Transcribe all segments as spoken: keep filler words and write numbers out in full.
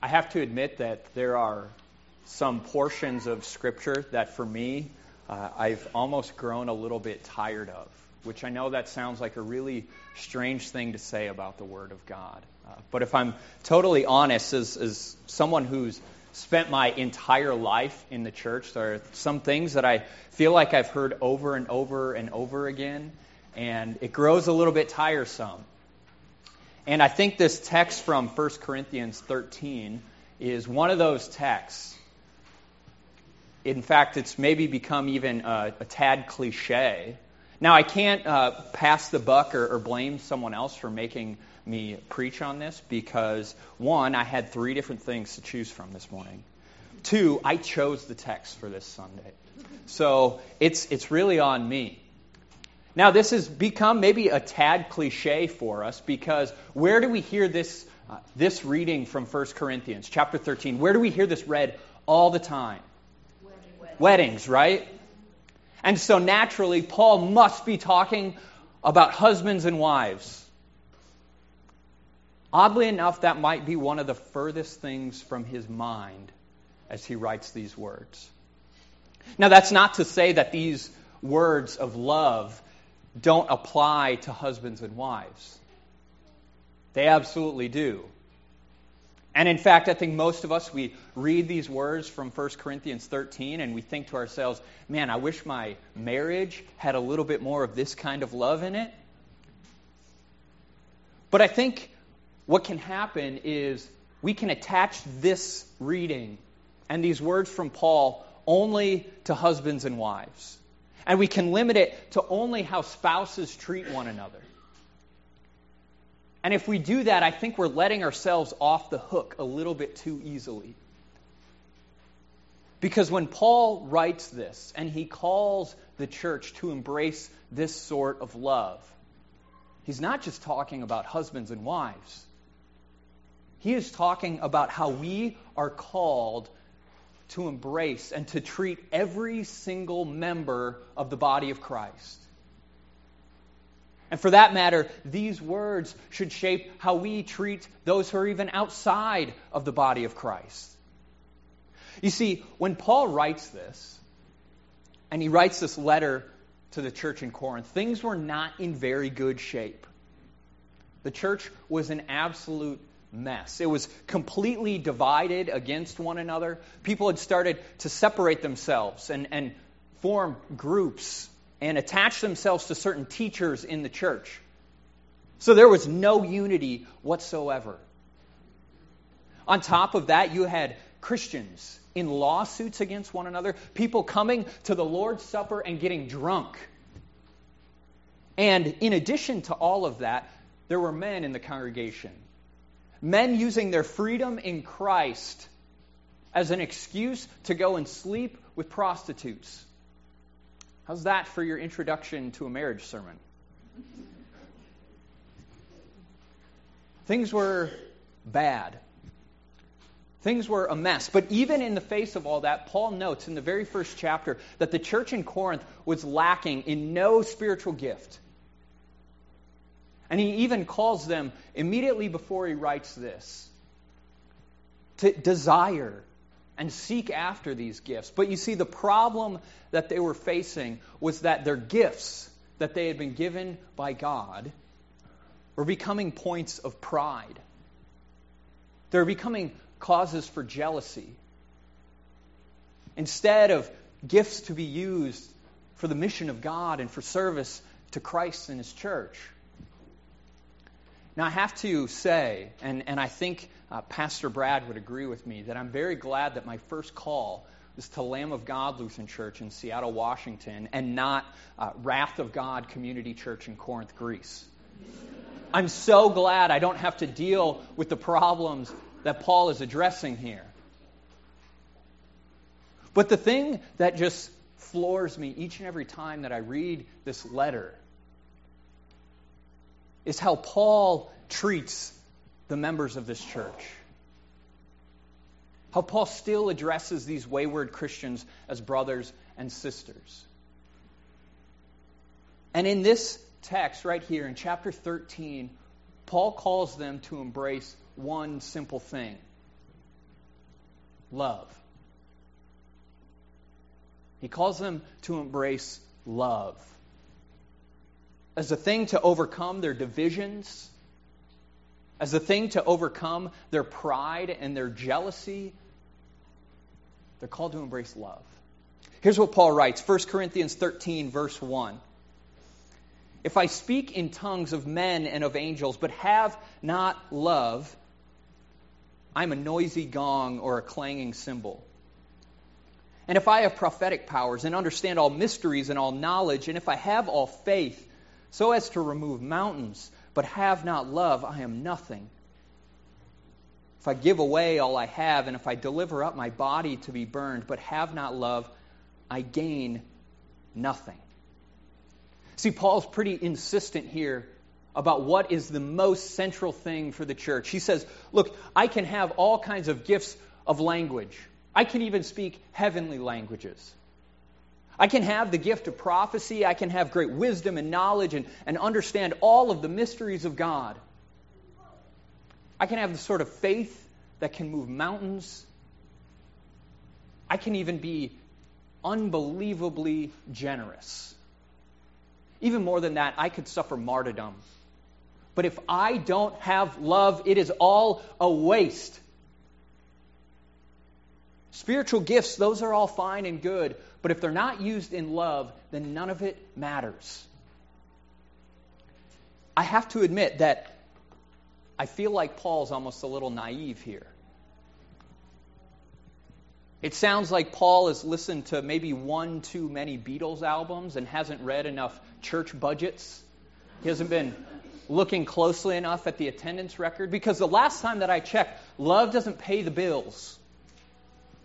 I have to admit that there are some portions of Scripture that for me, uh, I've almost grown a little bit tired of, which I know that sounds like a really strange thing to say about the Word of God. Uh, but if I'm totally honest, as, as someone who's spent my entire life in the church, there are some things that I feel like I've heard over and over and over again, and it grows a little bit tiresome. And I think this text from First Corinthians thirteen is one of those texts. In fact, it's maybe become even a, a tad cliche. Now, I can't uh, pass the buck or, or blame someone else for making me preach on this because, one, I had three different things to choose from this morning. Two, I chose the text for this Sunday. So it's it's really on me. Now, this has become maybe a tad cliche for us because where do we hear this uh, this reading from First Corinthians chapter thirteen? Where do we hear this read all the time? Weddings, Weddings right? And so naturally, Paul must be talking about husbands and wives. Oddly enough, that might be one of the furthest things from his mind as he writes these words. Now, that's not to say that these words of love don't apply to husbands and wives. They absolutely do. And in fact, I think most of us, we read these words from First Corinthians thirteen and we think to ourselves, man, I wish my marriage had a little bit more of this kind of love in it. But I think what can happen is we can attach this reading and these words from Paul only to husbands and wives. And we can limit it to only how spouses treat one another. And if we do that, I think we're letting ourselves off the hook a little bit too easily. Because when Paul writes this, and he calls the church to embrace this sort of love, he's not just talking about husbands and wives. He is talking about how we are called to embrace and to treat every single member of the body of Christ. And for that matter, these words should shape how we treat those who are even outside of the body of Christ. You see, when Paul writes this, and he writes this letter to the church in Corinth, things were not in very good shape. The church was an absolute mess. It was completely divided against one another. People had started to separate themselves and, and form groups and attach themselves to certain teachers in the church. So there was no unity whatsoever. On top of that, you had Christians in lawsuits against one another, people coming to the Lord's Supper and getting drunk. And in addition to all of that, there were men in the congregation. Men using their freedom in Christ as an excuse to go and sleep with prostitutes. How's that for your introduction to a marriage sermon? Things were bad. Things were a mess. But even in the face of all that, Paul notes in the very first chapter that the church in Corinth was lacking in no spiritual gift. And he even calls them, immediately before he writes this, to desire and seek after these gifts. But you see, the problem that they were facing was that their gifts that they had been given by God were becoming points of pride. They were becoming causes for jealousy. Instead of gifts to be used for the mission of God and for service to Christ and His church. Now, I have to say, and, and I think uh, Pastor Brad would agree with me, that I'm very glad that my first call was to Lamb of God Lutheran Church in Seattle, Washington, and not uh, Wrath of God Community Church in Corinth, Greece. I'm so glad I don't have to deal with the problems that Paul is addressing here. But the thing that just floors me each and every time that I read this letter is how Paul treats the members of this church. How Paul still addresses these wayward Christians as brothers and sisters. And in this text right here in chapter thirteen, Paul calls them to embrace one simple thing. love. He calls them to embrace love as a thing to overcome their divisions, as a thing to overcome their pride and their jealousy. They're called to embrace love. Here's what Paul writes, First Corinthians thirteen, verse one. If I speak in tongues of men and of angels, but have not love, I'm a noisy gong or a clanging cymbal. And if I have prophetic powers and understand all mysteries and all knowledge, and if I have all faith, so as to remove mountains, but have not love, I am nothing. If I give away all I have, and if I deliver up my body to be burned, but have not love, I gain nothing. See, Paul's pretty insistent here about what is the most central thing for the church. He says, look, I can have all kinds of gifts of language. I can even speak heavenly languages. I can have the gift of prophecy. I can have great wisdom and knowledge and, and understand all of the mysteries of God. I can have the sort of faith that can move mountains. I can even be unbelievably generous. Even more than that, I could suffer martyrdom. But if I don't have love, it is all a waste. Spiritual gifts, those are all fine and good, but if they're not used in love, then none of it matters. I have to admit that I feel like Paul's almost a little naive here. It sounds like Paul has listened to maybe one too many Beatles albums and hasn't read enough church budgets. He hasn't been looking closely enough at the attendance record, because the last time that I checked, love doesn't pay the bills.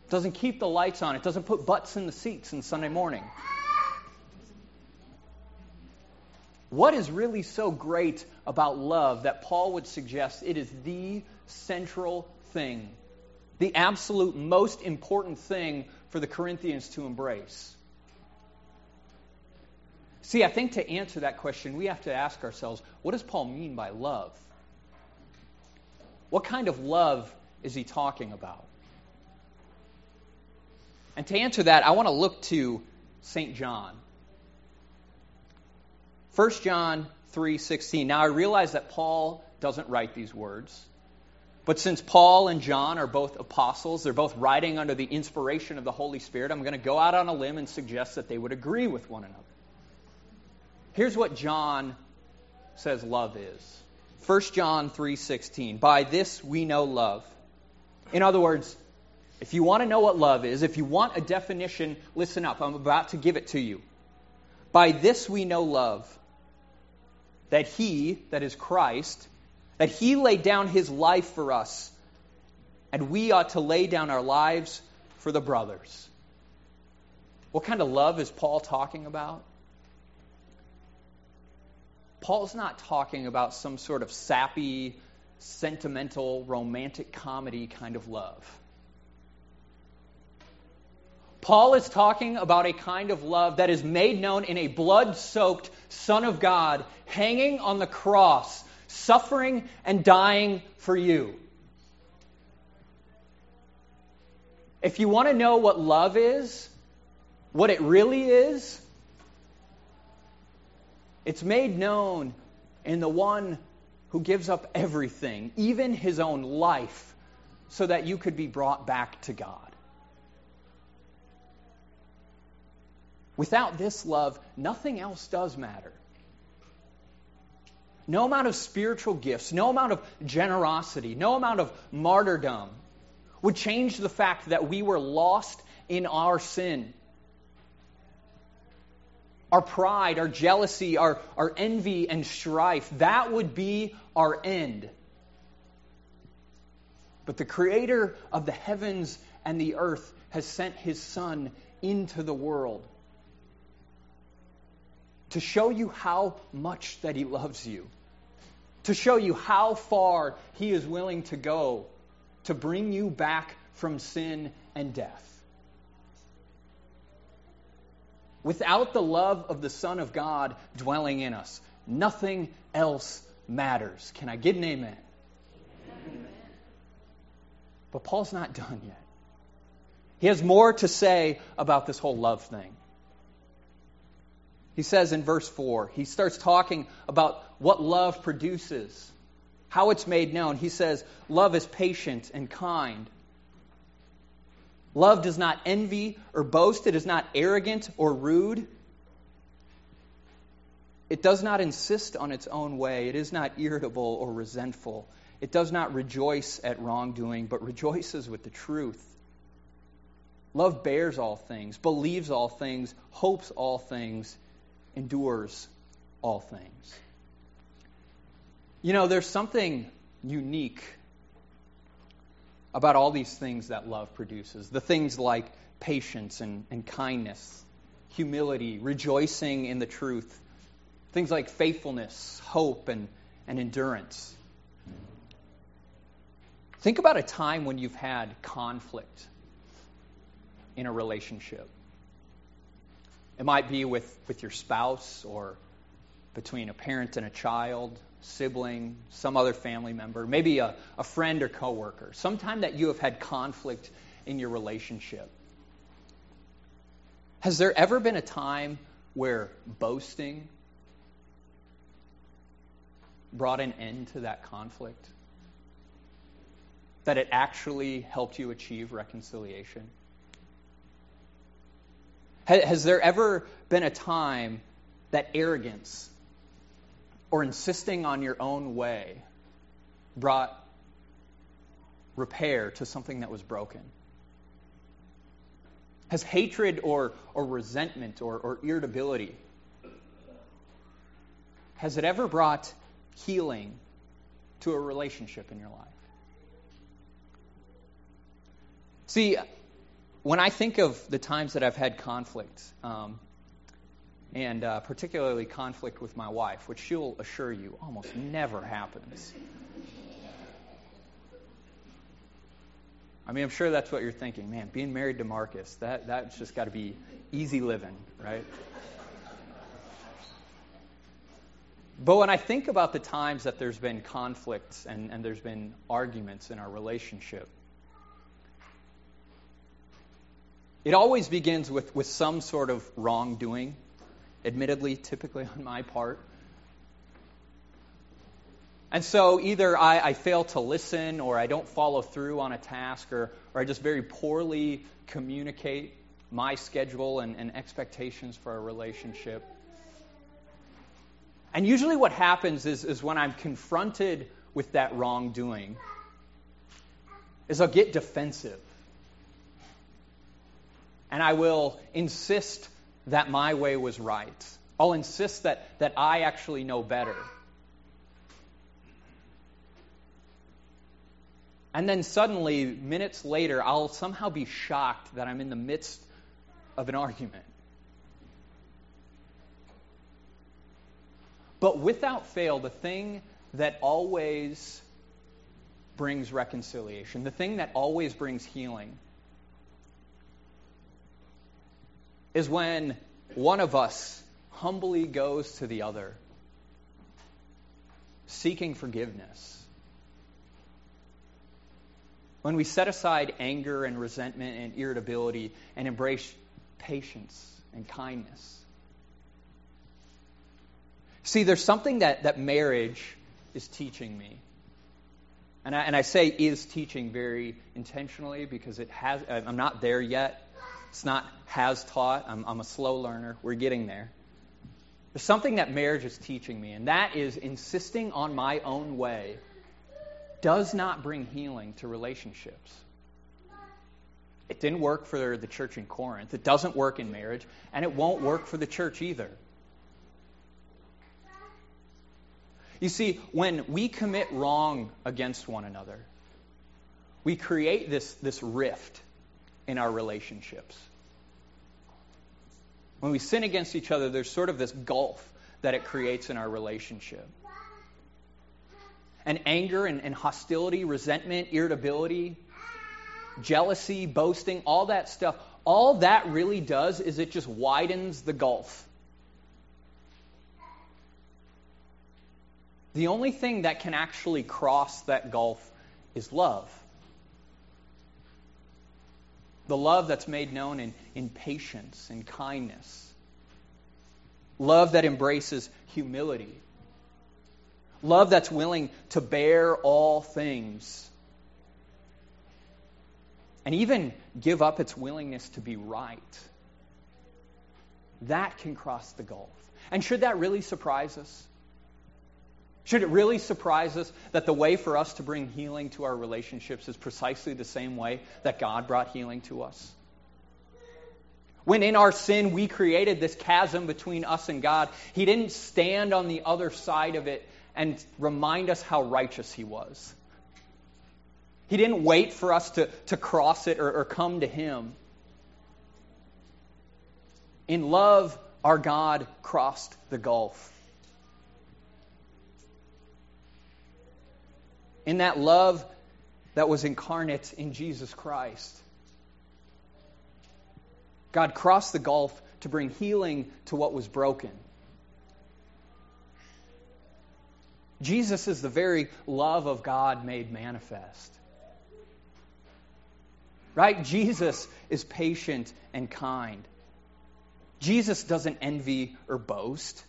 Doesn't keep the lights on. It doesn't put butts in the seats on Sunday morning. What is really so great about love that Paul would suggest it is the central thing, the absolute most important thing for the Corinthians to embrace? See, I think to answer that question, we have to ask ourselves, what does Paul mean by love? What kind of love is he talking about? And to answer that, I want to look to Saint John. First John three sixteen. Now I realize that Paul doesn't write these words, but since Paul and John are both apostles, they're both writing under the inspiration of the Holy Spirit, I'm going to go out on a limb and suggest that they would agree with one another. Here's what John says love is. First John three sixteen. By this we know love. In other words, if you want to know what love is, if you want a definition, listen up. I'm about to give it to you. By this we know love, that he, that is Christ, that he laid down his life for us, and we ought to lay down our lives for the brothers. What kind of love is Paul talking about? Paul's not talking about some sort of sappy, sentimental, romantic comedy kind of love. Paul is talking about a kind of love that is made known in a blood-soaked Son of God hanging on the cross, suffering and dying for you. If you want to know what love is, what it really is, it's made known in the one who gives up everything, even his own life, so that you could be brought back to God. Without this love, nothing else does matter. No amount of spiritual gifts, no amount of generosity, no amount of martyrdom would change the fact that we were lost in our sin. Our pride, our jealousy, our, our envy and strife, that would be our end. But the Creator of the heavens and the earth has sent His Son into the world to show you how much that He loves you, to show you how far He is willing to go to bring you back from sin and death. Without the love of the Son of God dwelling in us, nothing else matters. Can I get an amen? Amen. But Paul's not done yet. He has more to say about this whole love thing. He says in verse four, he starts talking about what love produces, how it's made known. He says, love is patient and kind. Love does not envy or boast. It is not arrogant or rude. It does not insist on its own way. It is not irritable or resentful. It does not rejoice at wrongdoing, but rejoices with the truth. Love bears all things, believes all things, hopes all things, endures all things. You know, there's something unique about all these things that love produces. The things like patience and, and kindness, humility, rejoicing in the truth. Things like faithfulness, hope, and, and endurance. Think about a time when you've had conflict in a relationship. It might be with, with your spouse, or between a parent and a child, sibling, some other family member, maybe a, a friend or coworker. Sometime that you have had conflict in your relationship. Has there ever been a time where boasting brought an end to that conflict? That it actually helped you achieve reconciliation? Has there ever been a time that arrogance or insisting on your own way brought repair to something that was broken? Has hatred or, or resentment or, or irritability, has it ever brought healing to a relationship in your life? See, when I think of the times that I've had conflict, um, and uh, particularly conflict with my wife, which she'll assure you almost never happens. I mean, I'm sure that's what you're thinking. Man, being married to Marcus, that, that's just got to be easy living, right? But when I think about the times that there's been conflicts and, and there's been arguments in our relationship, it always begins with, with some sort of wrongdoing, admittedly, typically on my part. And so either I, I fail to listen, or I don't follow through on a task, or, or I just very poorly communicate my schedule and, and expectations for our relationship. And usually what happens is, is when I'm confronted with that wrongdoing, is I'll get defensive. And I will insist that my way was right. I'll insist that, that I actually know better. And then suddenly, minutes later, I'll somehow be shocked that I'm in the midst of an argument. But without fail, the thing that always brings reconciliation, the thing that always brings healing, is when one of us humbly goes to the other, seeking forgiveness. When we set aside anger and resentment and irritability and embrace patience and kindness. See, there's something that, that marriage is teaching me. And I, and I say is teaching very intentionally, because it has. I'm not there yet. It's not has taught. I'm, I'm a slow learner. We're getting there. There's something that marriage is teaching me, and that is insisting on my own way does not bring healing to relationships. It didn't work for the church in Corinth. It doesn't work in marriage, and it won't work for the church either. You see, when we commit wrong against one another, we create this, this rift in our relationships. When we sin against each other, there's sort of this gulf that it creates in our relationship. And anger and, and hostility, resentment, irritability, jealousy, boasting, all that stuff, all that really does is it just widens the gulf. The only thing that can actually cross that gulf is love. The love that's made known in, in patience and kindness. Love that embraces humility. Love that's willing to bear all things. And even give up its willingness to be right. That can cross the gulf. And should that really surprise us? Should it really surprise us that the way for us to bring healing to our relationships is precisely the same way that God brought healing to us? When in our sin we created this chasm between us and God, He didn't stand on the other side of it and remind us how righteous He was. He didn't wait for us to, to cross it or, or come to Him. In love, our God crossed the gulf. In that love that was incarnate in Jesus Christ, God crossed the gulf to bring healing to what was broken. Jesus is the very love of God made manifest. Right? Jesus is patient and kind. Jesus doesn't envy or boast.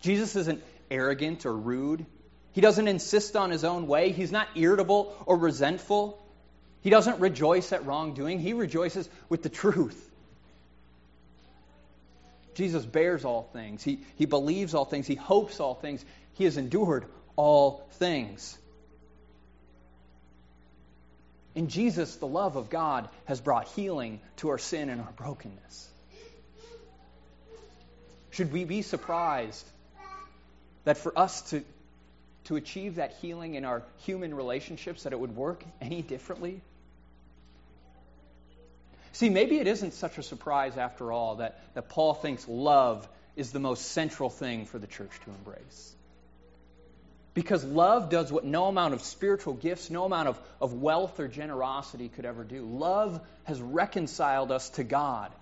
Jesus isn't arrogant or rude. He doesn't insist on his own way. He's not irritable or resentful. He doesn't rejoice at wrongdoing. He rejoices with the truth. Jesus bears all things. He, he believes all things. He hopes all things. He has endured all things. In Jesus, the love of God has brought healing to our sin and our brokenness. Should we be surprised that for us to to achieve that healing in our human relationships, that it would work any differently? See, maybe it isn't such a surprise after all that, that Paul thinks love is the most central thing for the church to embrace. Because love does what no amount of spiritual gifts, no amount of, of wealth or generosity could ever do. Love has reconciled us to God.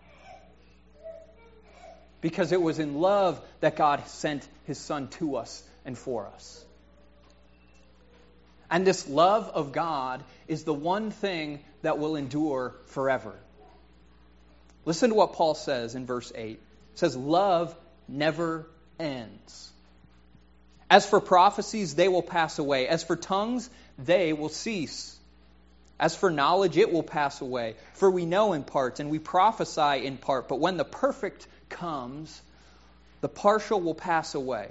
Because it was in love that God sent His Son to us and for us. And this love of God is the one thing that will endure forever. Listen to what Paul says in verse eight. It says, love never ends. As for prophecies, they will pass away. As for tongues, they will cease. As for knowledge, it will pass away. For we know in part, and we prophesy in part. But when the perfect comes, the partial will pass away.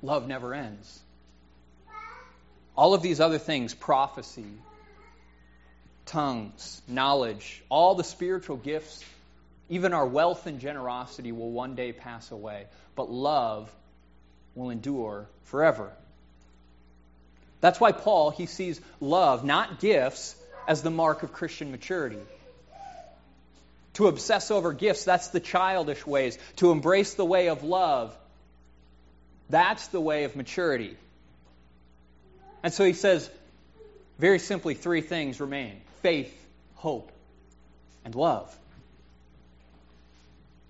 Love never ends. All of these other things, prophecy, tongues, knowledge, all the spiritual gifts, even our wealth and generosity will one day pass away. But love will endure forever. That's why Paul, he sees love, not gifts, as the mark of Christian maturity. To obsess over gifts, that's the childish ways. To embrace the way of love, that's the way of maturity. And so he says, very simply, three things remain: faith, hope, and love.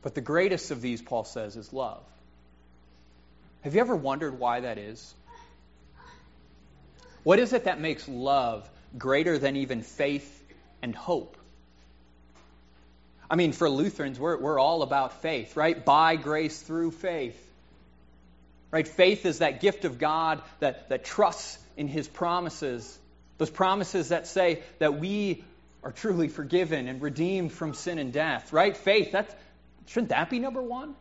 But the greatest of these, Paul says, is love. Have you ever wondered why that is? What is it that makes love greater than even faith and hope? I mean, for Lutherans, we're, we're all about faith, right? By grace through faith. Right? Faith is that gift of God that, that trusts in His promises. Those promises that say that we are truly forgiven and redeemed from sin and death. Right? Faith, that's, shouldn't that be number one?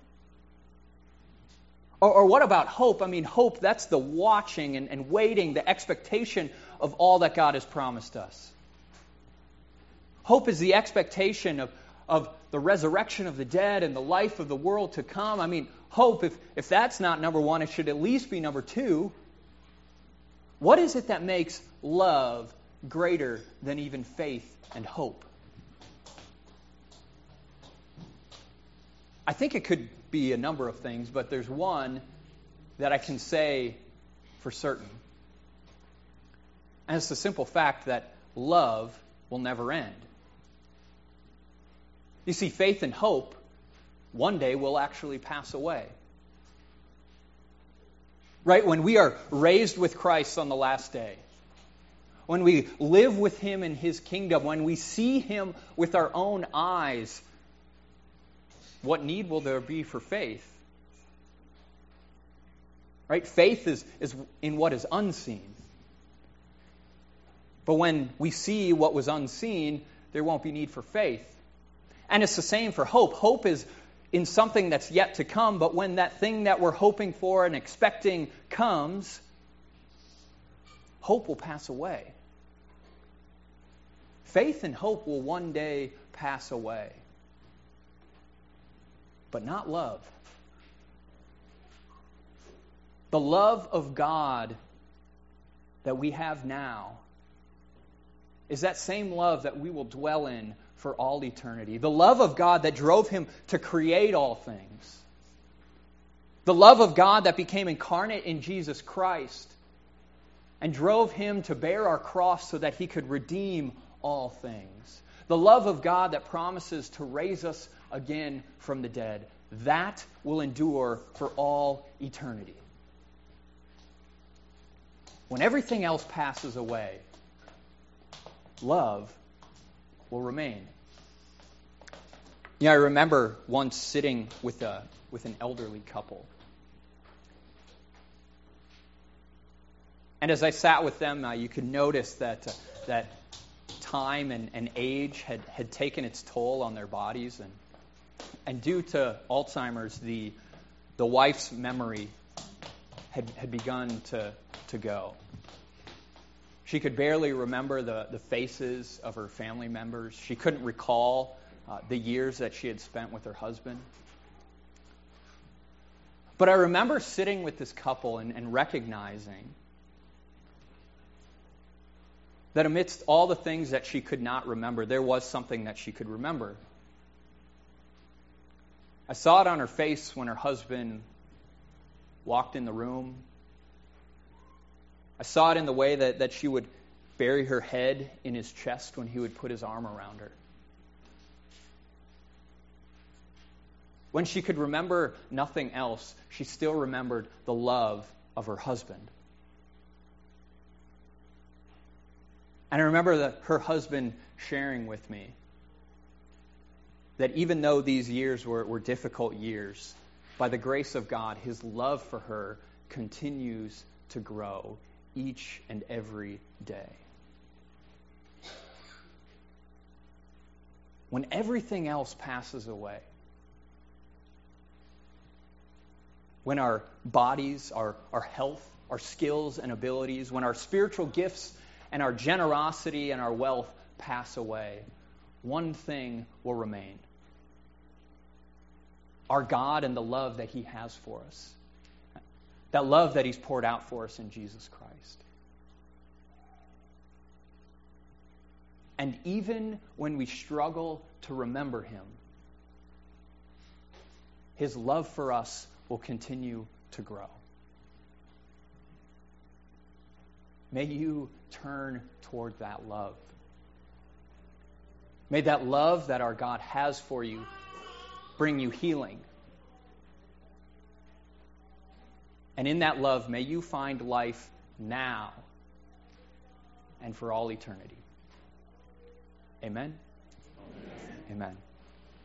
Or, or what about hope? I mean, hope, that's the watching and, and waiting, the expectation of all that God has promised us. Hope is the expectation of, of the resurrection of the dead and the life of the world to come. I mean, hope, if, if that's not number one, it should at least be number two. What is it that makes love greater than even faith and hope? I think it could be a number of things, but there's one that I can say for certain. And it's the simple fact that love will never end. You see, faith and hope one day will actually pass away. Right? When we are raised with Christ on the last day, when we live with him in his kingdom, when we see him with our own eyes, what need will there be for faith? Right? Faith is, is in what is unseen. But when we see what was unseen, there won't be need for faith. And it's the same for hope. Hope is in something that's yet to come, but when that thing that we're hoping for and expecting comes, hope will pass away. Faith and hope will one day pass away. But not love. The love of God that we have now is that same love that we will dwell in for all eternity. The love of God that drove him to create all things. The love of God that became incarnate in Jesus Christ and drove him to bear our cross so that he could redeem all things. The love of God that promises to raise us again from the dead. That will endure for all eternity. When everything else passes away, love will remain. You know, I remember once sitting with a with an elderly couple. And as I sat with them, uh, you could notice that uh, that time and, and age had, had taken its toll on their bodies, and and due to Alzheimer's, the the wife's memory had had begun to to go. She could barely remember the, the faces of her family members. She couldn't recall uh, the years that she had spent with her husband. But I remember sitting with this couple and, and recognizing that amidst all the things that she could not remember, there was something that she could remember. I saw it on her face when her husband walked in the room. I saw it in the way that, that she would bury her head in his chest when he would put his arm around her. When she could remember nothing else, she still remembered the love of her husband. And I remember that her husband sharing with me that even though these years were, were difficult years, by the grace of God, his love for her continues to grow each and every day. When everything else passes away, when our bodies, our, our health, our skills and abilities, when our spiritual gifts and our generosity and our wealth pass away, one thing will remain: our God and the love that he has for us, that love that he's poured out for us in Jesus Christ. And even when we struggle to remember him, his love for us will continue to grow. May you turn toward that love. May that love that our God has for you bring you healing. And in that love, may you find life now and for all eternity. Amen? Amen. Amen.